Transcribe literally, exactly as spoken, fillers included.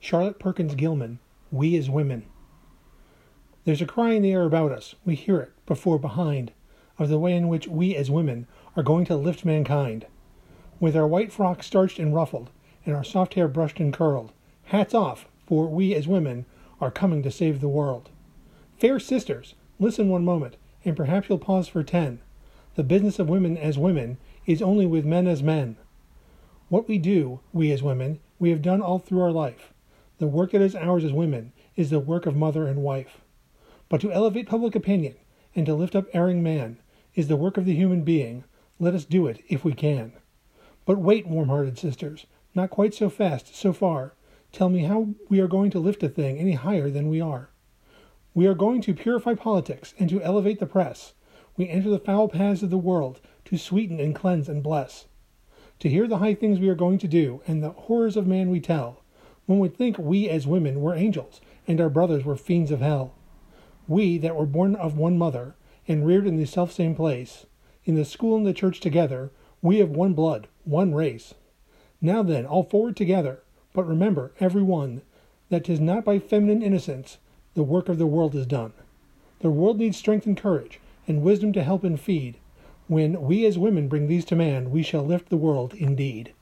Charlotte Perkins Gilman, We as Women. There's a cry in the air about us, we hear it, before, behind, of the way in which we as women are going to lift mankind. With our white frocks starched and ruffled, and our soft hair brushed and curled, hats off, for we as women are coming to save the world. Fair sisters, listen one moment, and perhaps you'll pause for ten. The business of women as women is only with men as men. What we do, we as women, we have done all through our life. The work that is ours as women is the work of mother and wife. But to elevate public opinion and to lift up erring man is the work of the human being. Let us do it if we can. But wait, warm-hearted sisters, not quite so fast, so far. Tell me how we are going to lift a thing any higher than we are. We are going to purify politics and to elevate the press. We enter the foul paths of the world to sweeten and cleanse and bless. To hear the high things we are going to do and the horrors of man we tell, one would think we as women were angels, and our brothers were fiends of hell. We that were born of one mother, and reared in the selfsame place, in the school and the church together, we of one blood, one race. Now then, all forward together, but remember, every one, that 'tis not by feminine innocence the work of the world is done. The world needs strength and courage, and wisdom to help and feed. When we as women bring these to man, we shall lift the world indeed.